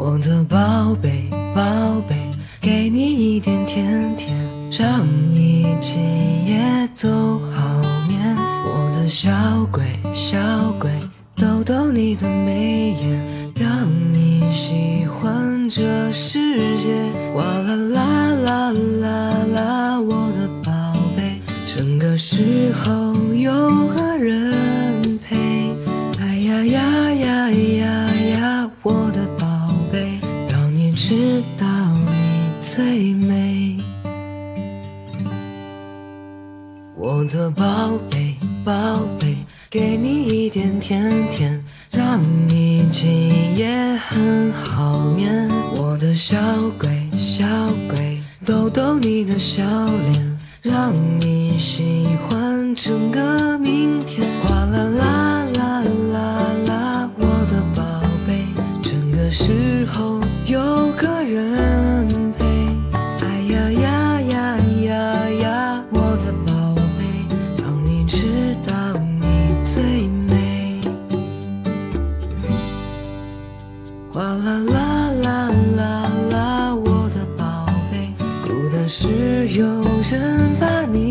我的宝贝宝贝，给你一点甜甜，让一起夜都好眠。我的小鬼小鬼，逗逗你的眉眼，让你喜欢这世界。哇啦啦啦啦啦，我的宝贝，整个时候有个人陪。哎呀呀呀呀呀，我的宝贝，让你知道你最美。我的宝贝宝贝，给你一点甜甜，让你今夜很好眠。我的小鬼小鬼，逗逗你的笑脸，让你喜欢整个明天。哗啦啦啦啦啦，我的宝贝，整个时候有个人陪。哎呀呀呀呀呀，我的宝贝，让你知道你最美。哗啦啦啦啦啦，我的宝贝，孤单时有人把你